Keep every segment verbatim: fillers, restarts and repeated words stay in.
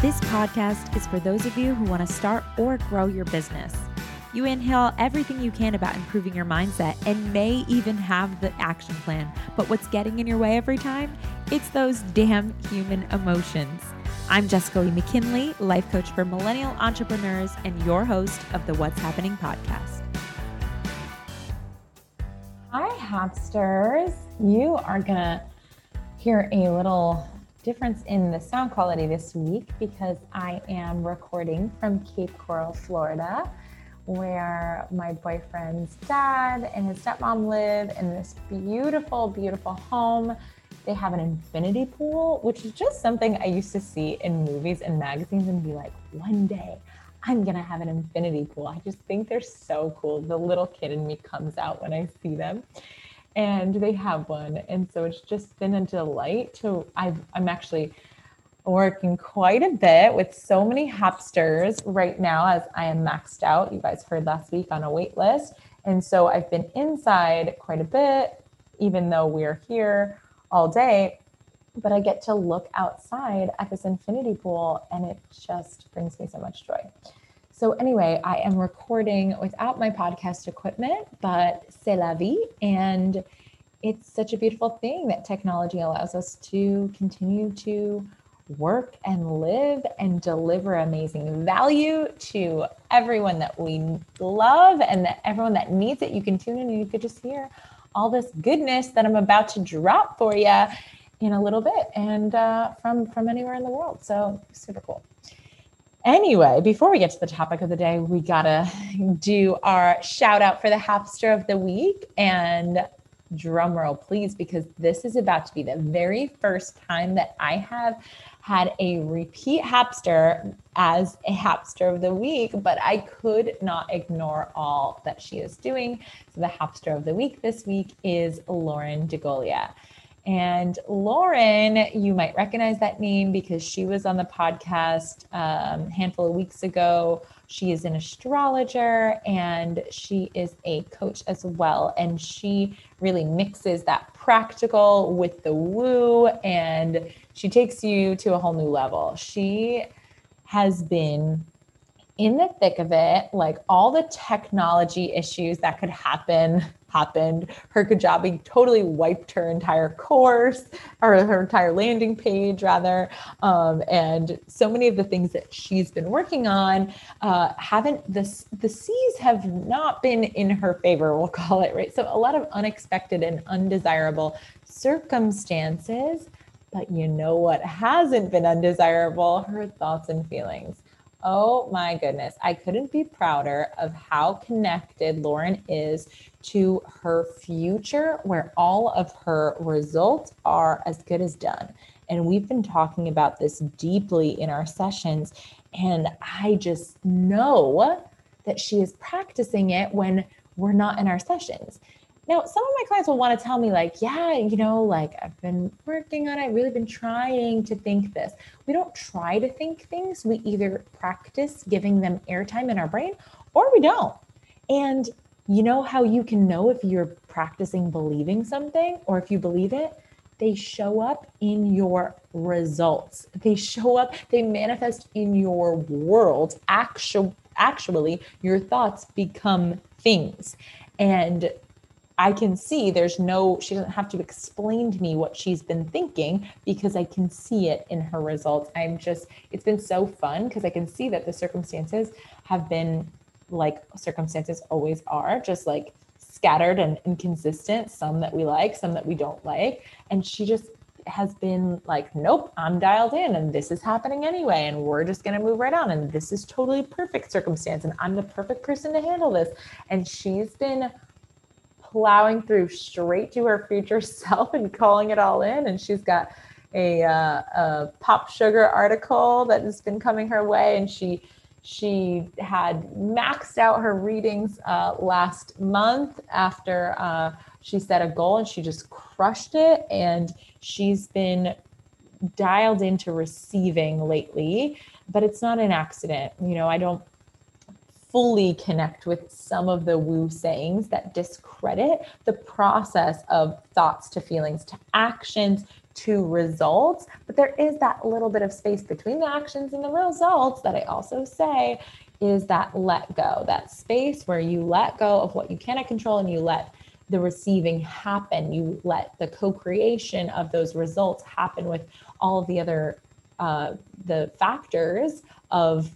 This podcast is for those of you who want to start or grow your business. You inhale everything you can about improving your mindset and may even have the action plan. But what's getting in your way every time? It's those damn human emotions. I'm Jessica Lee McKinley, life coach for millennial entrepreneurs and your host of the What's Happening podcast. Hi, Happsters. You are going to hear a little difference in the sound quality this week because I am recording from Cape Coral, Florida, where my boyfriend's dad and his stepmom live in this beautiful, beautiful home. They have an infinity pool, which is just something I used to see in movies and magazines and be like, one day I'm gonna have an infinity pool. I just think they're so cool. The little kid in me comes out when I see them, and they have one. And so it's just been a delight to, I've, I'm actually working quite a bit with so many Happsters right now as I am maxed out. You guys heard last week on a wait list. And so I've been inside quite a bit, even though we're here all day, but I get to look outside at this infinity pool and it just brings me so much joy. So anyway, I am recording without my podcast equipment, but c'est la vie. And it's such a beautiful thing that technology allows us to continue to work and live and deliver amazing value to everyone that we love and that everyone that needs it. You can tune in and you could just hear all this goodness that I'm about to drop for you in a little bit and uh, from, from anywhere in the world. So super cool. Anyway, before we get to the topic of the day, we gotta do our shout out for the Happster of the week, and drum roll please, because this is about to be the very first time that I have had a repeat Happster as a Happster of the week, but I could not ignore all that she is doing. So the Happster of the week this week is Lauren DeGolia. And Lauren, you might recognize that name because she was on the podcast um, a handful of weeks ago. She is an astrologer and she is a coach as well. And she really mixes that practical with the woo, and she takes you to a whole new level. She has been in the thick of it, like all the technology issues that could happen happened. Her Kajabi totally wiped her entire course, or her entire landing page rather. Um, and so many of the things that she's been working on uh, haven't, the, the seas have not been in her favor, we'll call it, right? So a lot of unexpected and undesirable circumstances, but you know what hasn't been undesirable? Her thoughts and feelings. Oh my goodness. I couldn't be prouder of how connected Lauren is to her future, where all of her results are as good as done. And we've been talking about this deeply in our sessions. And I just know that she is practicing it when we're not in our sessions. Now, some of my clients will want to tell me like, yeah, you know, like I've been working on it. I've really been trying to think this. We don't try to think things. We either practice giving them airtime in our brain or we don't. And you know how you can know if you're practicing believing something or if you believe it? They show up in your results. They show up, they manifest in your world. Actu- actually, your thoughts become things. And I can see there's no, she doesn't have to explain to me what she's been thinking because I can see it in her results. I'm just, it's been so fun because I can see that the circumstances have been like circumstances always are, just like scattered and inconsistent, some that we like, some that we don't like. And she just has been like, nope, I'm dialed in and this is happening anyway. And we're just going to move right on. And this is totally perfect circumstance. And I'm the perfect person to handle this. And she's been plowing through straight to her future self and calling it all in. And she's got a, uh, a Pop Sugar article that has been coming her way. And she, she had maxed out her readings uh, last month after uh, she set a goal and she just crushed it. And she's been dialed into receiving lately, but it's not an accident. You know, I don't fully connect with some of the woo sayings that discredit the process of thoughts to feelings to actions to results, but there is that little bit of space between the actions and the results that I also say is that let go, that space where you let go of what you cannot control and you let the receiving happen. You let the co-creation of those results happen with all of the other uh, the factors of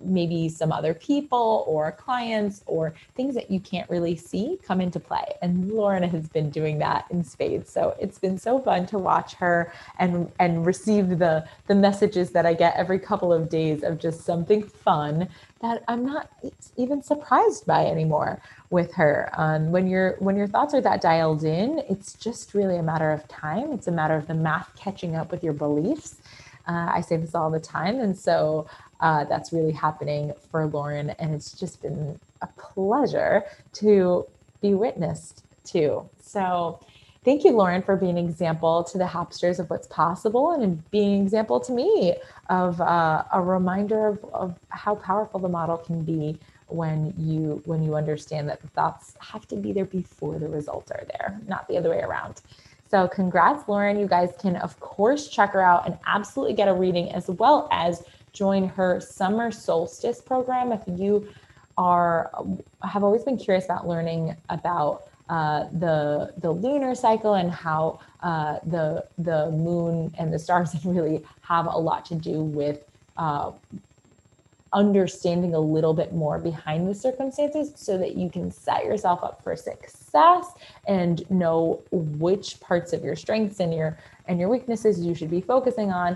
maybe some other people or clients or things that you can't really see come into play. And Lauren has been doing that in spades. So it's been so fun to watch her and, and receive the, the messages that I get every couple of days of just something fun that I'm not even surprised by anymore with her. Um, when your when your thoughts are that dialed in, it's just really a matter of time. It's a matter of the math catching up with your beliefs. Uh, I say this all the time. And so Uh, that's really happening for Lauren, and it's just been a pleasure to be witnessed to. So thank you, Lauren, for being an example to the Happsters of what's possible and being an example to me of uh, a reminder of, of how powerful the model can be when you when you understand that the thoughts have to be there before the results are there, not the other way around. So congrats, Lauren. You guys can, of course, check her out and absolutely get a reading, as well as join her summer solstice program. If you are, have always been curious about learning about uh, the the lunar cycle and how uh, the the moon and the stars really have a lot to do with uh, understanding a little bit more behind the circumstances, so that you can set yourself up for success and know which parts of your strengths and your and your weaknesses you should be focusing on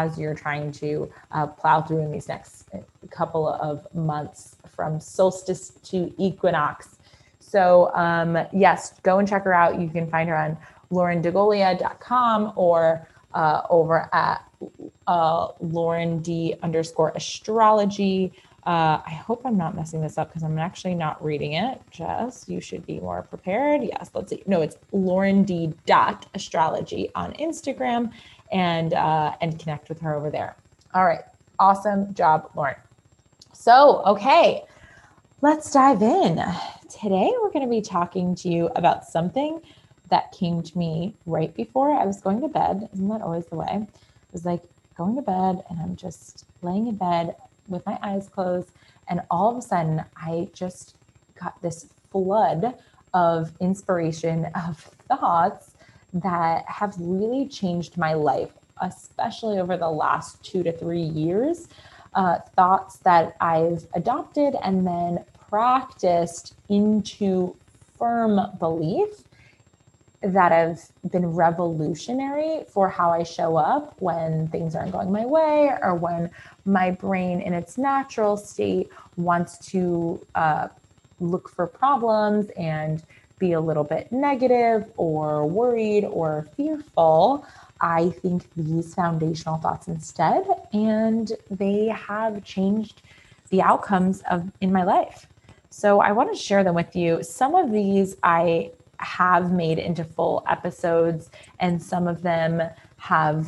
as you're trying to uh, plow through in these next couple of months from solstice to equinox. So um, yes, go and check her out. You can find her on lauren degolia dot com or uh, over at uh, Lauren D underscore astrology. Uh, I hope I'm not messing this up because I'm actually not reading it. Jess, you should be more prepared. Yes, let's see. No, it's Lauren D dot astrology on Instagram, and, uh, and connect with her over there. All right. Awesome job, Lauren. So, okay, let's dive in. Today, we're going to be talking to you about something that came to me right before I was going to bed. Isn't that always the way? I was like going to bed and I'm just laying in bed with my eyes closed, and all of a sudden I just got this flood of inspiration of thoughts that have really changed my life, especially over the last two to three years, uh, thoughts that I've adopted and then practiced into firm belief that have been revolutionary for how I show up when things aren't going my way, or when my brain in its natural state wants to uh, look for problems and be a little bit negative or worried or fearful. I think these foundational thoughts instead, and they have changed the outcomes of in my life. So I want to share them with you. Some of these I have made into full episodes, and some of them have,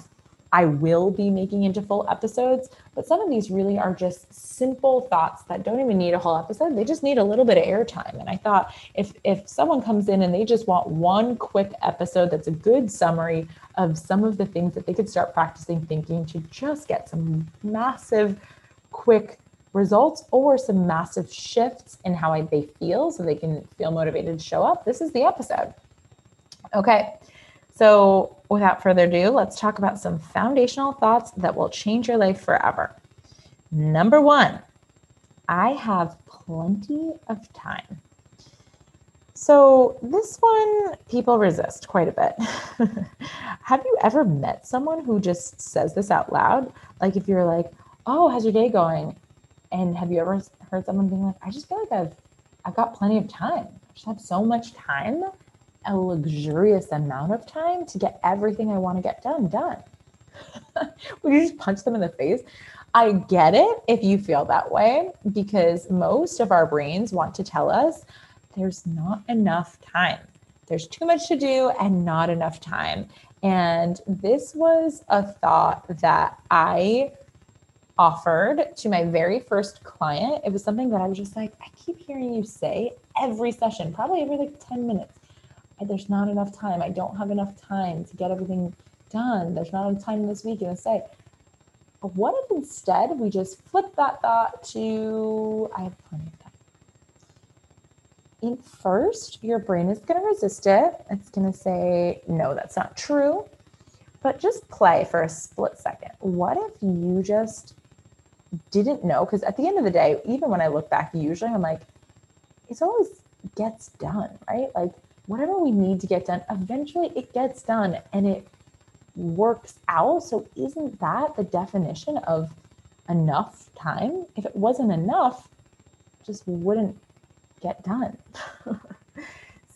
I will be making into full episodes, but some of these really are just simple thoughts that don't even need a whole episode. They just need a little bit of airtime. And I thought if, if someone comes in and they just want one quick episode, that's a good summary of some of the things that they could start practicing thinking to just get some massive, quick results or some massive shifts in how they feel, so they can feel motivated to show up, this is the episode. Okay, so without further ado, let's talk about some foundational thoughts that will change your life forever. Number one, I have plenty of time. So this one, people resist quite a bit. Have you ever met someone who just says this out loud? Like if you're like, oh, how's your day going? And have you ever heard someone being like, I just feel like I've, I've got plenty of time. I just have so much time, a luxurious amount of time to get everything I want to get done, done. Would you just punch them in the face? I get it if you feel that way, because most of our brains want to tell us there's not enough time. There's too much to do and not enough time. And this was a thought that I offered to my very first client. It was something that I was just like, I keep hearing you say every session, probably every like ten minutes. There's not enough time. I don't have enough time to get everything done. There's not enough time this week in a site. But what if instead we just flip that thought to, I have plenty of time. And first, your brain is going to resist it. It's going to say, no, that's not true. But just play for a split second. What if you just didn't know? Because at the end of the day, even when I look back, usually I'm like, it's always gets done, right? Like whatever we need to get done, eventually it gets done and it works out. So isn't that the definition of enough time? If it wasn't enough, it just wouldn't get done.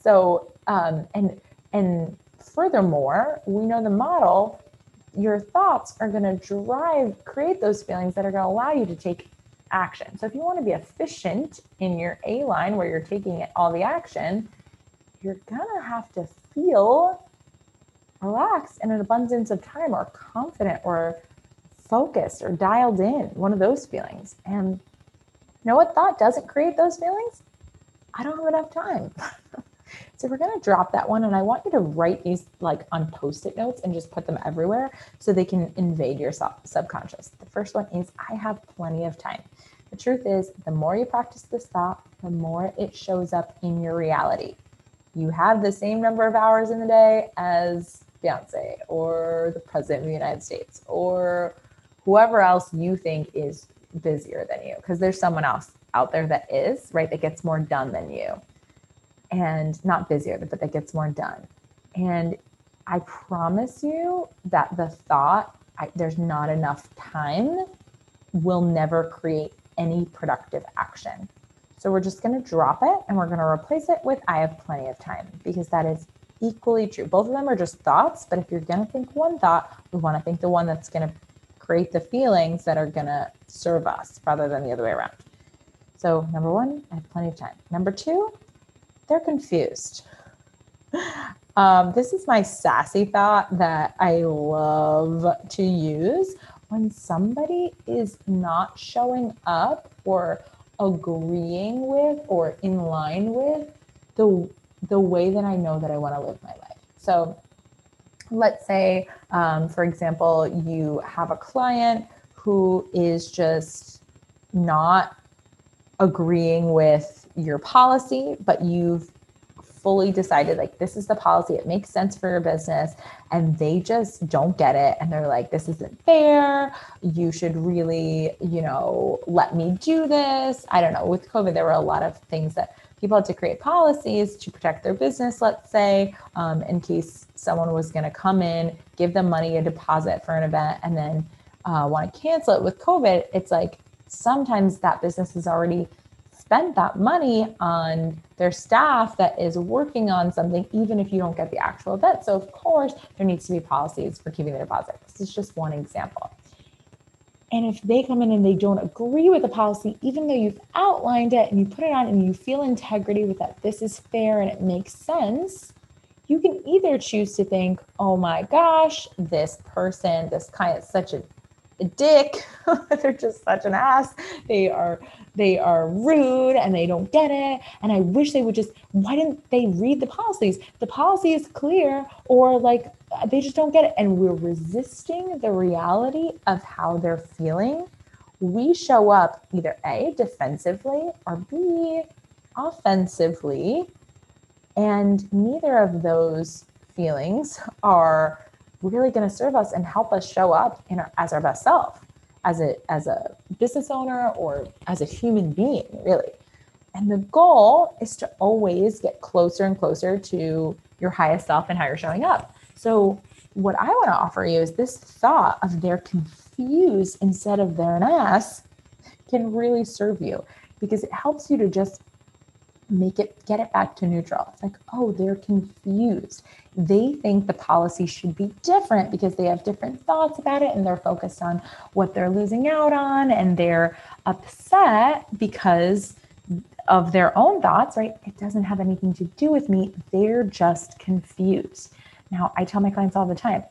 So, um, and, and furthermore, we know the model, your thoughts are going to drive, create those feelings that are going to allow you to take action. So if you want to be efficient in your A line where you're taking it, all the action, you're going to have to feel relaxed and an abundance of time or confident or focused or dialed in, one of those feelings. And you know what thought doesn't create those feelings? I don't have enough time. So we're going to drop that one. And I want you to write these like on Post-it notes and just put them everywhere so they can invade your subconscious. The first one is, I have plenty of time. The truth is, the more you practice this thought, the more it shows up in your reality. You have the same number of hours in the day as Beyonce or the president of the United States or whoever else you think is busier than you, because there's someone else out there that is, right, that gets more done than you. And not busier, but that gets more done. And I promise you that the thought, I, there's not enough time, will never create any productive action. So we're just going to drop it and we're going to replace it with, I have plenty of time, because that is equally true. Both of them are just thoughts, but if you're going to think one thought, we want to think the one that's going to create the feelings that are going to serve us rather than the other way around. So number one, I have plenty of time. Number two, they're confused. Um, this is my sassy thought that I love to use when somebody is not showing up or agreeing with or in line with the, the way that I know that I want to live my life. So let's say, um, for example, you have a client who is just not agreeing with your policy, but you've fully decided like, this is the policy, it makes sense for your business, and they just don't get it. And they're like, this isn't fair. You should really, you know, let me do this. I don't know, with COVID, there were a lot of things that people had to create policies to protect their business, let's say, um, in case someone was going to come in, give them money, a deposit for an event, and then uh, want to cancel it with COVID. It's like, sometimes that business is already spend that money on their staff that is working on something, even if you don't get the actual event. So of course there needs to be policies for keeping the deposit. This is just one example. And if they come in and they don't agree with the policy, even though you've outlined it and you put it on and you feel integrity with that, this is fair and it makes sense, you can either choose to think, oh my gosh, this person, this client is such a A dick. They're just such an ass. They are, they are rude and they don't get it. And I wish they would just, why didn't they read the policies? The policy is clear, or like they just don't get it. And we're resisting the reality of how they're feeling. We show up either A, defensively, or B, offensively. And neither of those feelings are really going to serve us and help us show up in our, as our best self, as a, as a business owner or as a human being, really. And the goal is to always get closer and closer to your highest self and how you're showing up. So what I want to offer you is this thought of they're confused instead of they're an ass can really serve you, because it helps you to just make it, get it back to neutral. It's like, oh, they're confused. They think the policy should be different because they have different thoughts about it and they're focused on what they're losing out on and they're upset because of their own thoughts, right? It doesn't have anything to do with me. They're just confused. Now, I tell my clients all the time,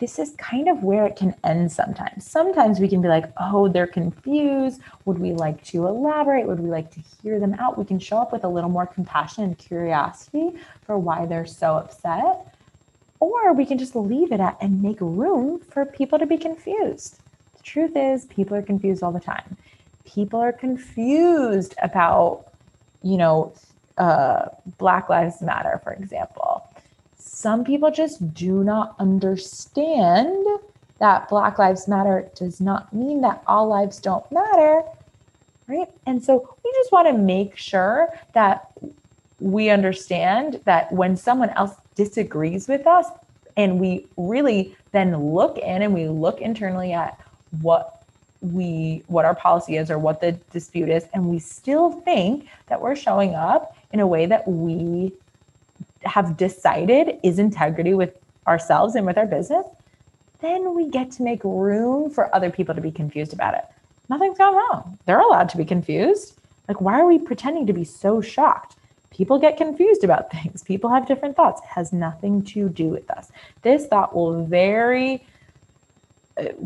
this is kind of where it can end sometimes. Sometimes we can be like, oh, they're confused. Would we like to elaborate? Would we like to hear them out? We can show up with a little more compassion and curiosity for why they're so upset. Or we can just leave it at and make room for people to be confused. The truth is, people are confused all the time. People are confused about, you know, uh, Black Lives Matter, for example. Some people just do not understand that Black Lives Matter does not mean that all lives don't matter, right? And so we just want to make sure that we understand that when someone else disagrees with us, and we really then look in and we look internally at what we, what our policy is or what the dispute is, and we still think that we're showing up in a way that we have decided is integrity with ourselves and with our business, then we get to make room for other people to be confused about it. Nothing's gone wrong. They're allowed to be confused. Like, why are we pretending to be so shocked? People get confused about things. People have different thoughts. It has nothing to do with us. This thought will very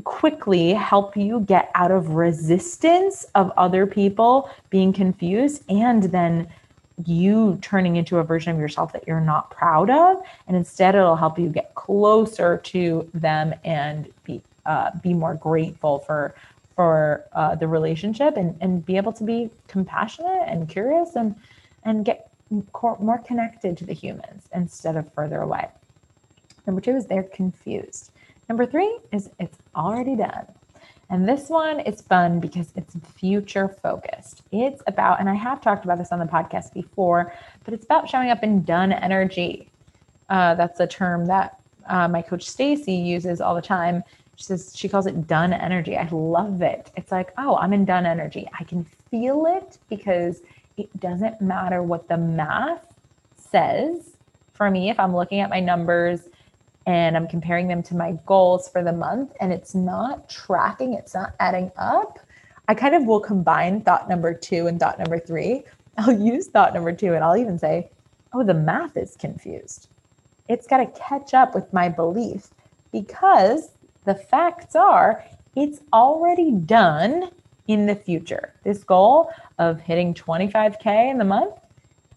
quickly help you get out of resistance of other people being confused, and then you turning into a version of yourself that you're not proud of. And instead, it'll help you get closer to them and be uh, be more grateful for for uh, the relationship, and, and be able to be compassionate and curious and and get more connected to the humans instead of further away. Number two is they're confused. Number three is it's already done. And this one is fun because it's future focused. It's about, and I have talked about this on the podcast before, but it's about showing up in done energy. Uh, that's a term that uh, my coach Stacy uses all the time. She says, she calls it done energy. I love it. It's like, oh, I'm in done energy. I can feel it because it doesn't matter what the math says for me. If I'm looking at my numbers and I'm comparing them to my goals for the month and it's not tracking, it's not adding up, I kind of will combine thought number two and thought number three. I'll use thought number two and I'll even say, oh, the math is confused. It's got to catch up with my belief, because the facts are it's already done in the future. This goal of hitting twenty-five K in the month,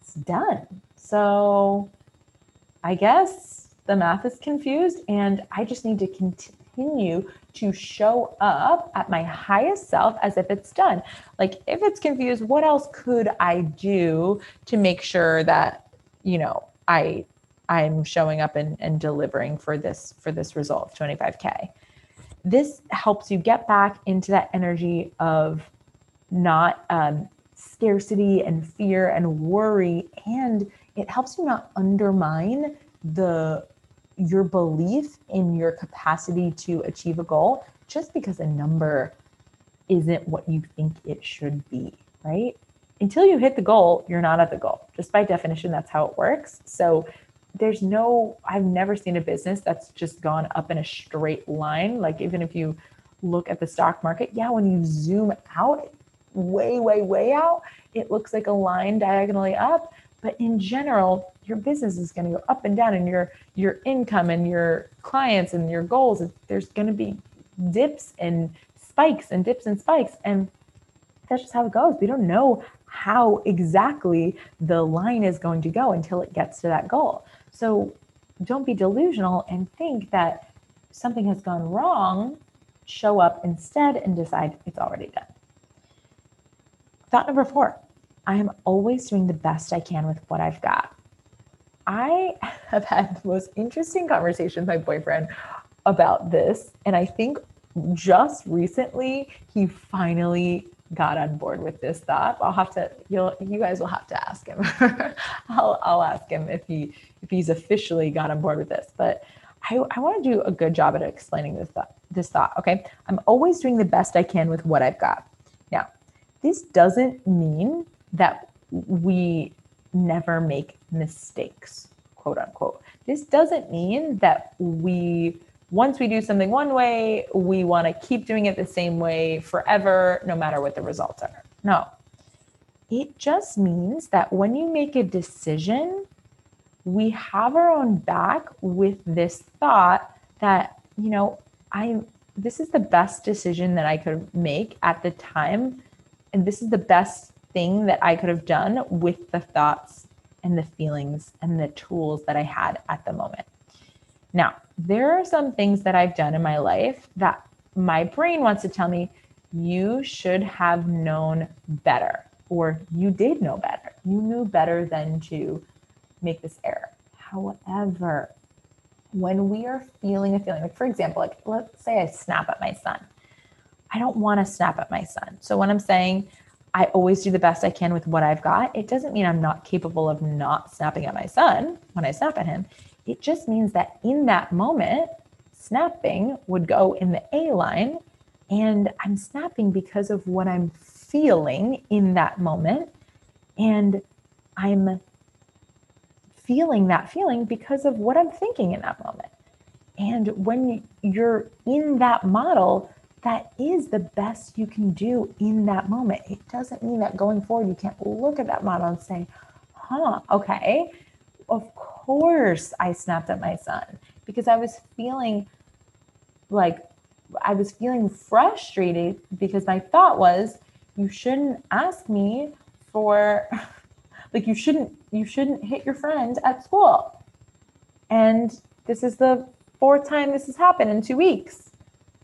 it's done. So I guess the math is confused, and I just need to continue to show up at my highest self as if it's done. Like, if it's confused, what else could I do to make sure that, you know, I, I'm showing up and, and delivering for this, for this result of twenty-five K? This helps you get back into that energy of not um, scarcity and fear and worry. And it helps you not undermine the your belief in your capacity to achieve a goal just because a number isn't what you think it should be, right? Until you hit the goal, you're not at the goal. Just by definition, that's how it works. So there's no, I've never seen a business that's just gone up in a straight line. Like, even if you look at the stock market, yeah, when you zoom out way, way, way out, it looks like a line diagonally up. But in general, your business is going to go up and down, and your, your income and your clients and your goals, there's going to be dips and spikes and dips and spikes. And that's just how it goes. We don't know how exactly the line is going to go until it gets to that goal. So don't be delusional and think that something has gone wrong. Show up instead and decide it's already done. Thought number four, I am always doing the best I can with what I've got. I have had the most interesting conversation with my boyfriend about this, and I think just recently he finally got on board with this thought. I'll have to, you'll, you guys will have to ask him. I'll, I'll ask him if he, if he's officially got on board with this, but I, I want to do a good job at explaining this thought, this thought. Okay. I'm always doing the best I can with what I've got. Now, this doesn't mean that we never make mistakes, quote unquote. This doesn't mean that we, once we do something one way, we want to keep doing it the same way forever, no matter what the results are. No, it just means that when you make a decision, we have our own back with this thought that, you know, I, this is the best decision that I could make at the time. And this is the best thing that I could have done with the thoughts and the feelings and the tools that I had at the moment. Now, there are some things that I've done in my life that my brain wants to tell me, you should have known better, or you did know better. You knew better than to make this error. However, when we are feeling a feeling, like for example, like let's say I snap at my son. I don't want to snap at my son. So when I'm saying I always do the best I can with what I've got, it doesn't mean I'm not capable of not snapping at my son when I snap at him. It just means that in that moment, snapping would go in the A line, and I'm snapping because of what I'm feeling in that moment. And I'm feeling that feeling because of what I'm thinking in that moment. And when you're in that model, that is the best you can do in that moment. It doesn't mean that going forward, you can't look at that model and say, huh, okay, of course I snapped at my son because I was feeling like I was feeling frustrated because my thought was, you shouldn't ask me for, like, you shouldn't, you shouldn't hit your friend at school. And this is the fourth time this has happened in two weeks.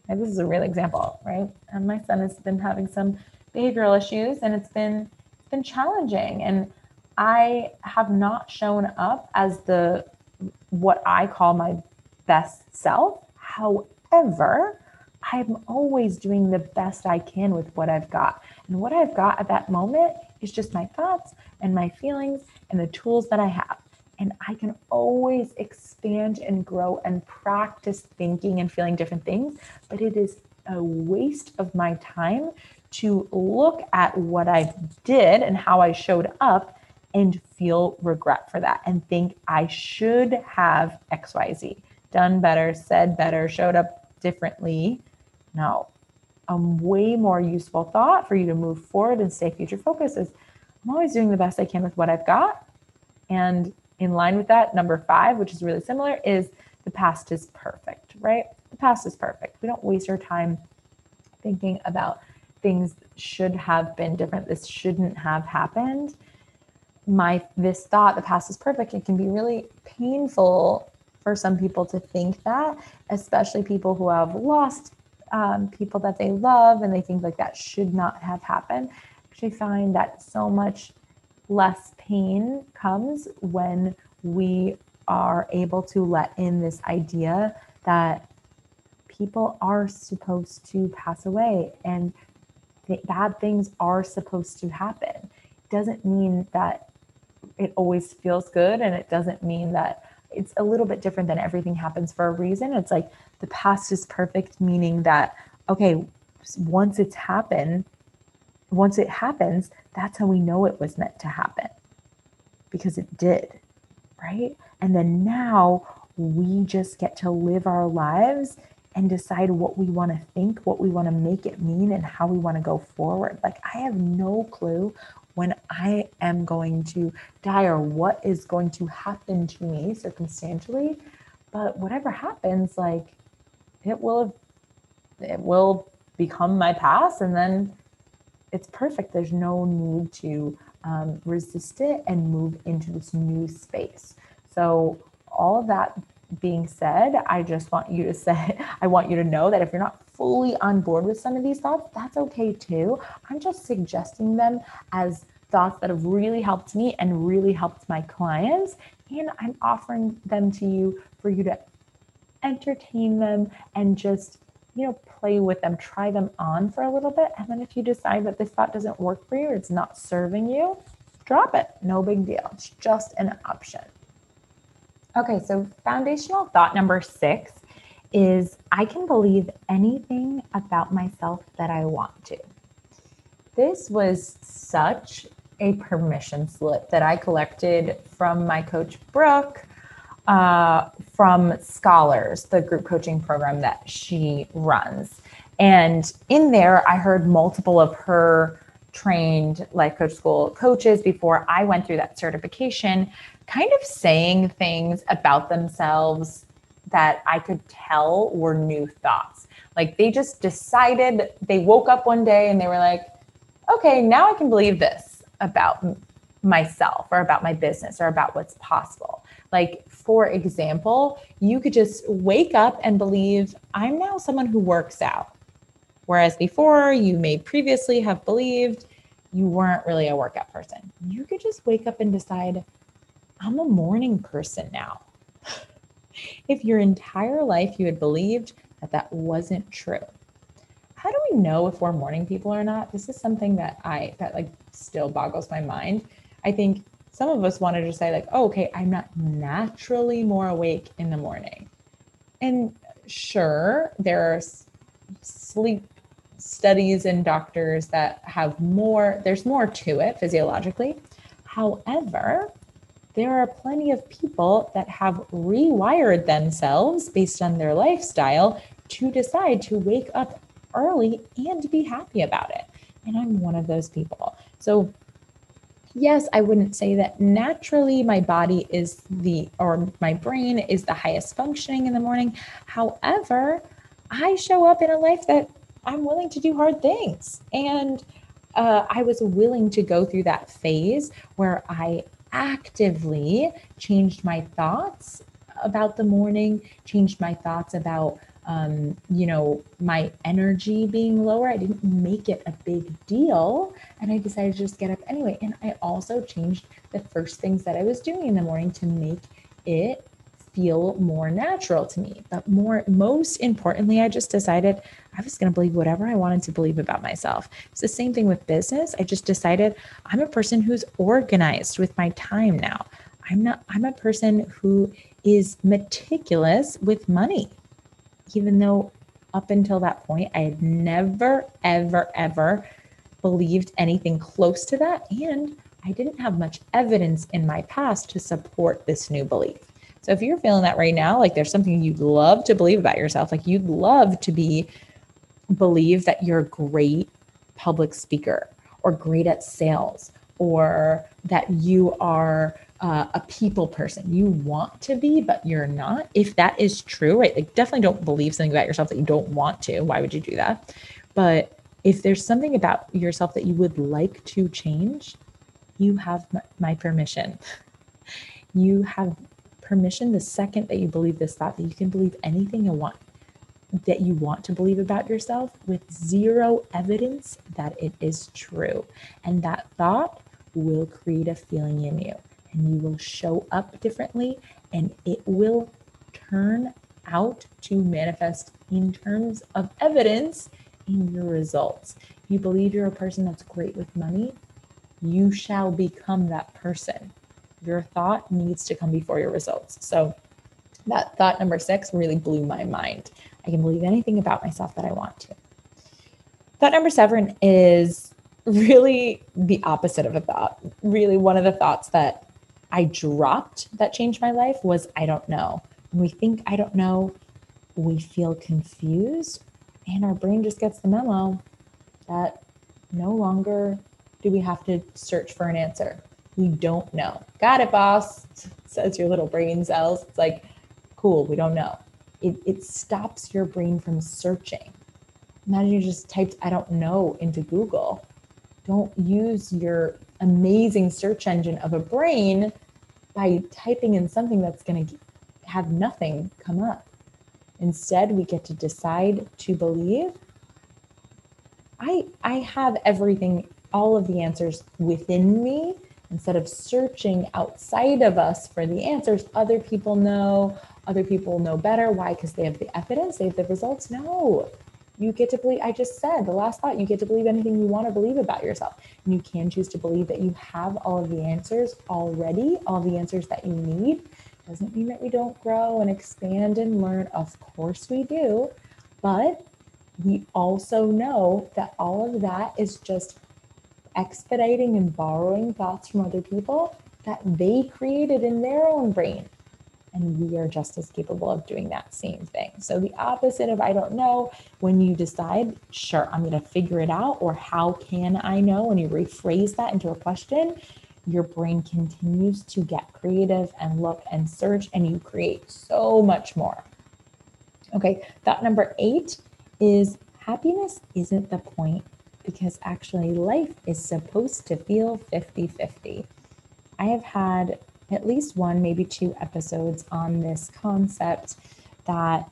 Now, this is a real example, right? And my son has been having some behavioral issues, and it's been, it's been challenging. And I have not shown up as the, what I call my best self. However, I'm always doing the best I can with what I've got. And what I've got at that moment is just my thoughts and my feelings and the tools that I have. And I can always expand and grow and practice thinking and feeling different things. But it is a waste of my time to look at what I did and how I showed up and feel regret for that and think I should have X Y Z, done better, said better, showed up differently. No, a way more useful thought for you to move forward and stay future focused is I'm always doing the best I can with what I've got. And in line with that, number five, which is really similar, is the past is perfect, right? The past is perfect. We don't waste our time thinking about things that should have been different. This shouldn't have happened. My, this thought, the past is perfect, it can be really painful for some people to think that, especially people who have lost um, people that they love, and they think like that should not have happened. I actually find that so much less pain comes when we are able to let in this idea that people are supposed to pass away and that bad things are supposed to happen. It doesn't mean that it always feels good, and it doesn't mean that it's a little bit different than everything happens for a reason. It's like the past is perfect, meaning that, okay, once it's happened, once it happens, that's how we know it was meant to happen because it did, right? And then now we just get to live our lives and decide what we want to think, what we want to make it mean, and how we want to go forward. Like, I have no clue when I am going to die or what is going to happen to me circumstantially, but whatever happens, like it will, it will become my past, and then it's perfect. There's no need to um, resist it and move into this new space. So all of that being said, I just want you to say, I want you to know that if you're not fully on board with some of these thoughts, that's okay too. I'm just suggesting them as thoughts that have really helped me and really helped my clients. And I'm offering them to you for you to entertain them and just, you know, play with them, try them on for a little bit. And then if you decide that this thought doesn't work for you, or it's not serving you, drop it. No big deal. It's just an option. Okay. So foundational thought number six is I can believe anything about myself that I want to. This was such a permission slip that I collected from my coach, Brooke, uh, from Scholars, the group coaching program that she runs. And in there, I heard multiple of her trained life coach school coaches before I went through that certification, kind of saying things about themselves that I could tell were new thoughts. Like they just decided, they woke up one day and they were like, okay, now I can believe this about myself or about my business or about what's possible. Like, for example, you could just wake up and believe, I'm now someone who works out. Whereas before, you may previously have believed you weren't really a workout person. You could just wake up and decide, I'm a morning person now. If your entire life you had believed that that wasn't true. How do we know if we're morning people or not? This is something that I, that like still boggles my mind. I think some of us wanted to say like, oh, okay, I'm not naturally more awake in the morning. And sure, there are sleep studies and doctors that have more, there's more to it physiologically. However, there are plenty of people that have rewired themselves based on their lifestyle to decide to wake up early and be happy about it. And I'm one of those people. So yes, I wouldn't say that naturally my body is the, or my brain is the highest functioning in the morning. However, I show up in a life that I'm willing to do hard things. And uh, I was willing to go through that phase where I actively changed my thoughts about the morning, changed my thoughts about, um, you know, my energy being lower. I didn't make it a big deal. And I decided to just get up anyway. And I also changed the first things that I was doing in the morning to make it feel more natural to me. But more, most importantly, I just decided I was going to believe whatever I wanted to believe about myself. It's the same thing with business. I just decided I'm a person who's organized with my time now. I'm not, I'm a person who is meticulous with money, even though up until that point, I had never, ever, ever believed anything close to that. And I didn't have much evidence in my past to support this new belief. So if you're feeling that right now, like there's something you'd love to believe about yourself, like you'd love to be, believe that you're a great public speaker or great at sales, or that you are uh, a people person you want to be, but you're not. If that is true, right? Like definitely don't believe something about yourself that you don't want to. Why would you do that? But if there's something about yourself that you would like to change, you have my, my permission. You have permission the second that you believe this thought, that you can believe anything you want, that you want to believe about yourself with zero evidence that it is true. And that thought will create a feeling in you, and you will show up differently, and it will turn out to manifest in terms of evidence in your results. If you believe you're a person that's great with money, you shall become that person. Your thought needs to come before your results. So that thought number six really blew my mind. I can believe anything about myself that I want to. Thought number seven is really the opposite of a thought. Really, one of the thoughts that I dropped that changed my life was, I don't know. When we think I don't know, we feel confused, and our brain just gets the memo that no longer do we have to search for an answer. We don't know. Got it, boss, says your little brain cells. It's like, cool, we don't know. It, it stops your brain from searching. Imagine you just typed, I don't know, into Google. Don't use your amazing search engine of a brain by typing in something that's going to have nothing come up. Instead, we get to decide to believe, I, I have everything, all of the answers within me. Instead of searching outside of us for the answers, other people know, other people know better. Why? Because they have the evidence, they have the results. No, you get to believe, I just said the last thought, you get to believe anything you want to believe about yourself. And you can choose to believe that you have all of the answers already, all the answers that you need. Doesn't mean that we don't grow and expand and learn. Of course we do. But we also know that all of that is just expediting and borrowing thoughts from other people that they created in their own brain. And we are just as capable of doing that same thing. So the opposite of I don't know, when you decide, sure, I'm going to figure it out, or how can I know? And you rephrase that into a question, your brain continues to get creative and look and search, and you create so much more. Okay, thought number eight is happiness isn't the point, because actually life is supposed to feel fifty-fifty. I have had at least one, maybe two episodes on this concept that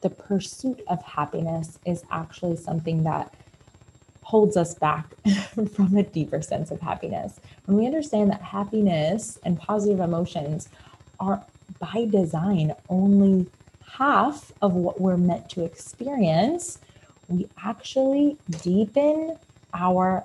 the pursuit of happiness is actually something that holds us back from a deeper sense of happiness. When we understand that happiness and positive emotions are by design only half of what we're meant to experience, we actually deepen our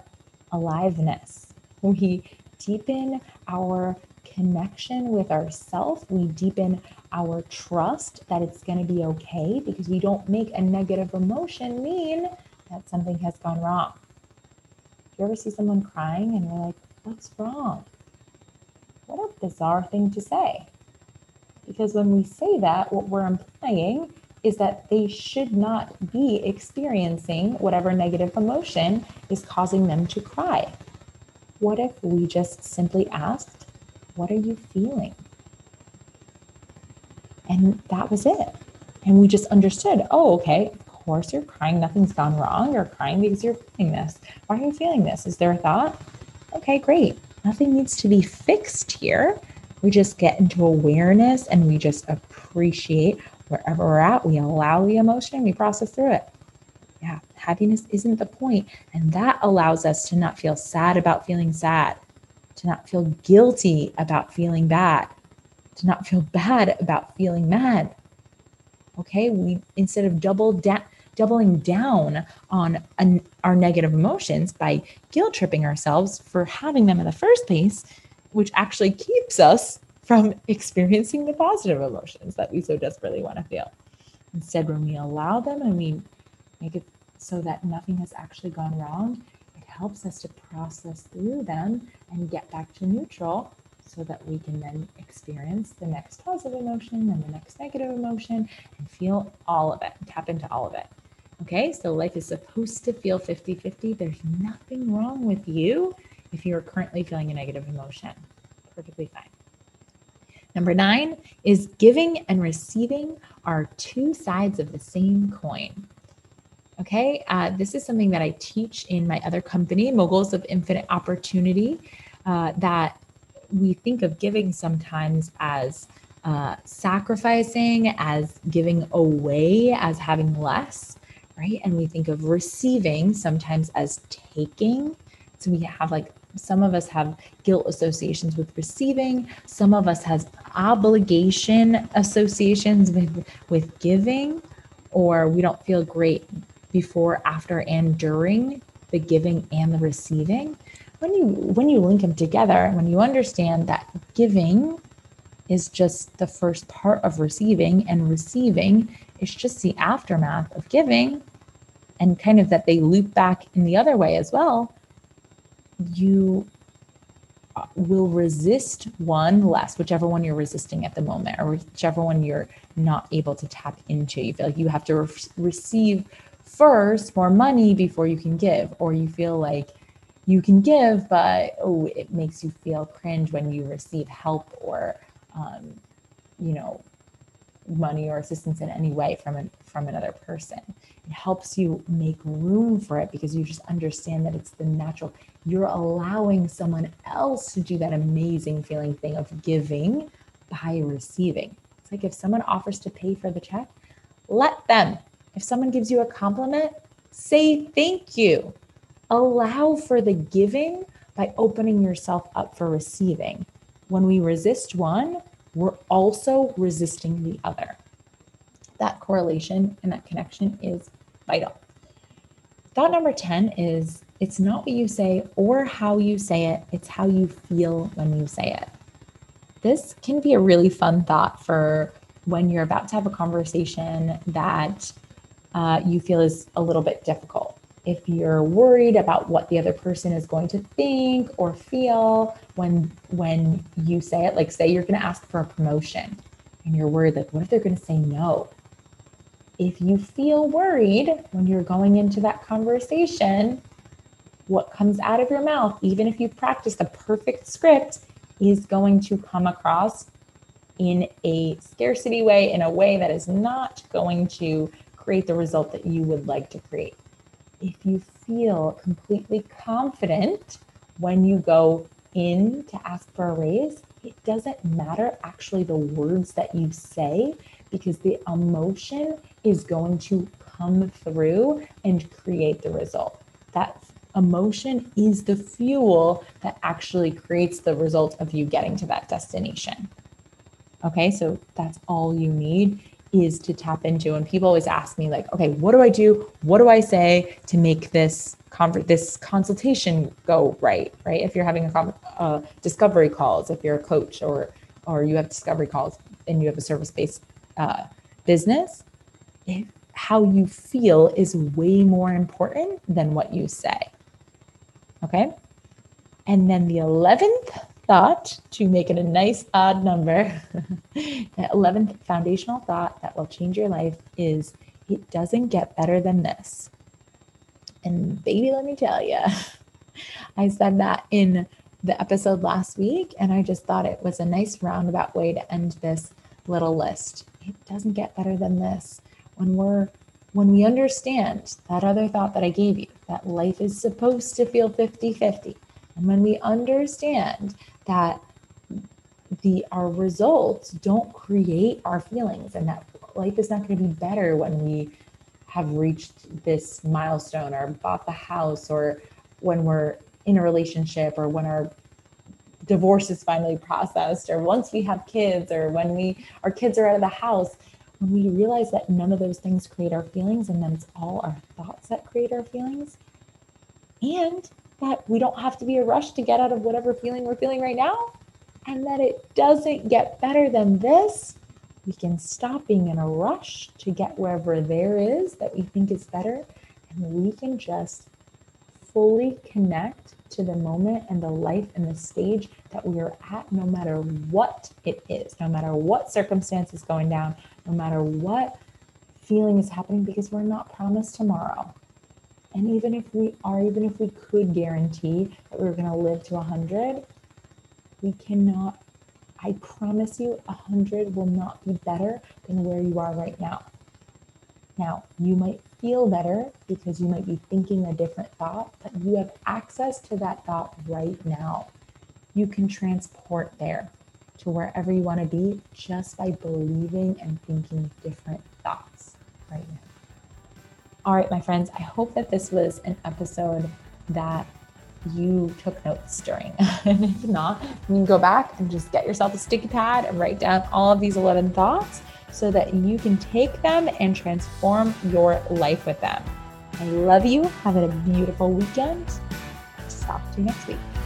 aliveness. We deepen our connection with ourselves. We deepen our trust that it's going to be okay, because we don't make a negative emotion mean that something has gone wrong. Do you ever see someone crying and you're like, what's wrong? What a bizarre thing to say. Because when we say that, what we're implying is that they should not be experiencing whatever negative emotion is causing them to cry. What if we just simply asked, what are you feeling? And that was it. And we just understood, oh, okay, of course you're crying. Nothing's gone wrong. You're crying because you're feeling this. Why are you feeling this? Is there a thought? Okay, great. Nothing needs to be fixed here. We just get into awareness and we just appreciate wherever we're at. We allow the emotion, we process through it. Yeah, happiness isn't the point. And that allows us to not feel sad about feeling sad, to not feel guilty about feeling bad, to not feel bad about feeling mad. Okay, we instead of double da- doubling down on an, our negative emotions by guilt tripping ourselves for having them in the first place, which actually keeps us from experiencing the positive emotions that we so desperately want to feel. Instead, when we allow them and we make it so that nothing has actually gone wrong, it helps us to process through them and get back to neutral so that we can then experience the next positive emotion and the next negative emotion and feel all of it, tap into all of it. Okay, so life is supposed to feel fifty-fifty. There's nothing wrong with you if you are currently feeling a negative emotion. Perfectly fine. Number nine is giving and receiving are two sides of the same coin. Okay, uh, this is something that I teach in my other company, Moguls of Infinite Opportunity, uh, that we think of giving sometimes as uh, sacrificing, as giving away, as having less, right? And we think of receiving sometimes as taking. So we have like, some of us have guilt associations with receiving. Some of us has obligation associations with, with giving, or we don't feel great before, after, and during the giving and the receiving. When you, when you link them together, when you understand that giving is just the first part of receiving and receiving is just the aftermath of giving, and kind of that they loop back in the other way as well, you will resist one less, whichever one you're resisting at the moment, or whichever one you're not able to tap into. You feel like you have to re- receive first more money before you can give, or you feel like you can give, but oh, it makes you feel cringe when you receive help or, um, you know, money or assistance in any way from an, from another person. It helps you make room for it because you just understand that it's the natural. You're allowing someone else to do that amazing feeling thing of giving by receiving. It's like if someone offers to pay for the check, let them. If someone gives you a compliment, say thank you. Allow for the giving by opening yourself up for receiving. When we resist one, we're also resisting the other. That correlation and that connection is vital. Thought number ten is, it's not what you say or how you say it, it's how you feel when you say it. This can be a really fun thought for when you're about to have a conversation that uh, you feel is a little bit difficult. If you're worried about what the other person is going to think or feel when, when you say it, like say you're gonna ask for a promotion and you're worried, like what if they're gonna say no? If you feel worried when you're going into that conversation, what comes out of your mouth, even if you practice the perfect script, is going to come across in a scarcity way, in a way that is not going to create the result that you would like to create. If you feel completely confident when you go in to ask for a raise, it doesn't matter actually the words that you say, because the emotion is going to come through and create the result. That emotion is the fuel that actually creates the result of you getting to that destination. Okay, so that's all you need is to tap into. And people always ask me like, okay, what do I do? What do I say to make this conver- this consultation go right, right? If you're having a con- uh, discovery calls, if you're a coach or, or you have discovery calls and you have a service-based uh, business, it, how you feel is way more important than what you say, okay? And then the eleventh thought, to make it a nice odd number, the eleventh foundational thought that will change your life is, it doesn't get better than this. And baby, let me tell you, I said that in the episode last week, and I just thought it was a nice roundabout way to end this little list. It doesn't get better than this. When we're, when we understand that other thought that I gave you, that life is supposed to feel fifty-fifty, and when we understand that the, our results don't create our feelings, and that life is not going to be better when we have reached this milestone or bought the house, or when we're in a relationship, or when our divorce is finally processed, or once we have kids, or when we, our kids are out of the house, when we realize that none of those things create our feelings, and then it's all our thoughts that create our feelings, and that we don't have to be a rush to get out of whatever feeling we're feeling right now, and that it doesn't get better than this, we can stop being in a rush to get wherever there is that we think is better, and we can just fully connect to the moment and the life and the stage that we are at, no matter what it is, no matter what circumstance is going down, no matter what feeling is happening, because we're not promised tomorrow. And even if we are, even if we could guarantee that we're going to live to one hundred, we cannot. I promise you, one hundred will not be better than where you are right now. Now, you might feel better because you might be thinking a different thought, but you have access to that thought right now. You can transport there to wherever you want to be just by believing and thinking different thoughts right now. All right, my friends, I hope that this was an episode that you took notes during. And if not, you can go back and just get yourself a sticky pad and write down all of these eleven thoughts so that you can take them and transform your life with them. I love you. Have a beautiful weekend. Talk to you next week.